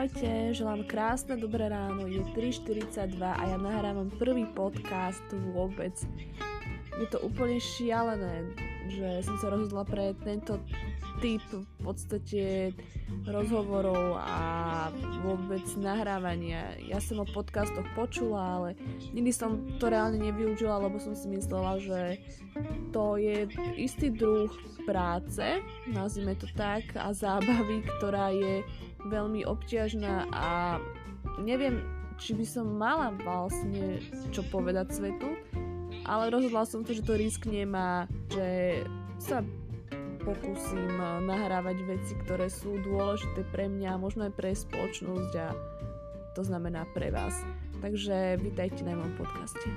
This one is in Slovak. Ahojte, želám krásne dobré ráno, je 3:42 a ja nahrávam prvý podcast vôbec. Je to úplne šialené, že som sa rozhodla pre tento typ v podstate rozhovorov a vôbec nahrávania. Ja som o podcastoch počula, ale nikdy som to reálne nevyužila, lebo som si myslela, že to je istý druh práce, nazvime to tak, a zábavy, ktorá je veľmi obťažná a neviem, či by som mala vlastne čo povedať svetu, ale rozhodla som to, že to risknem a že sa pokúsim nahrávať veci, ktoré sú dôležité pre mňa, možno aj pre spoločnosť a to znamená pre vás. Takže vítajte na mojom podcaste.